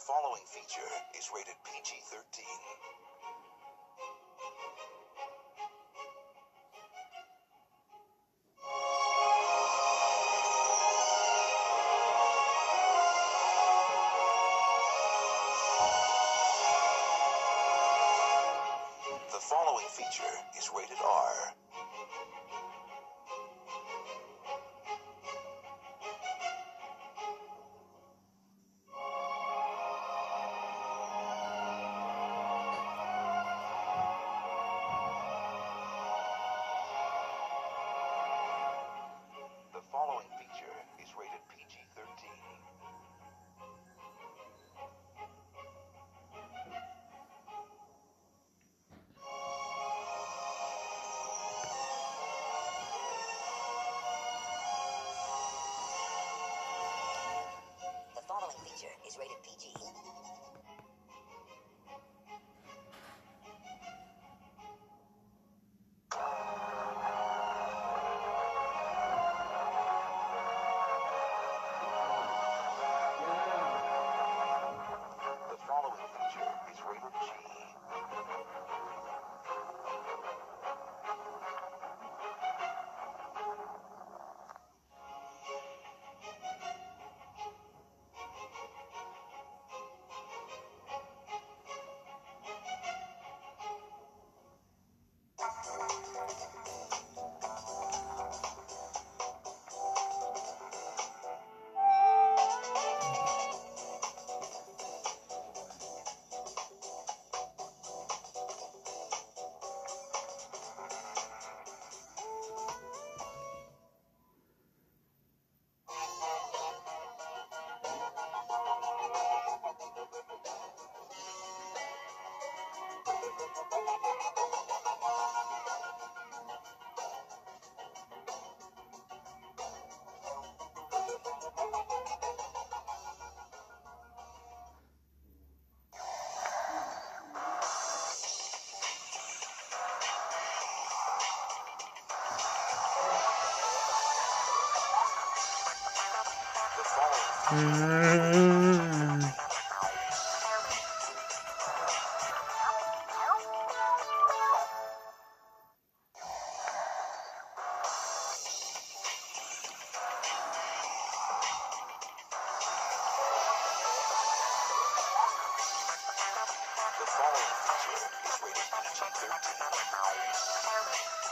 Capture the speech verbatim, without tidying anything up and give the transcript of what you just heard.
The following feature is rated P G thirteen. The following feature is rated R. Is rated P G. Mm. The following feature is rated P G thirteen.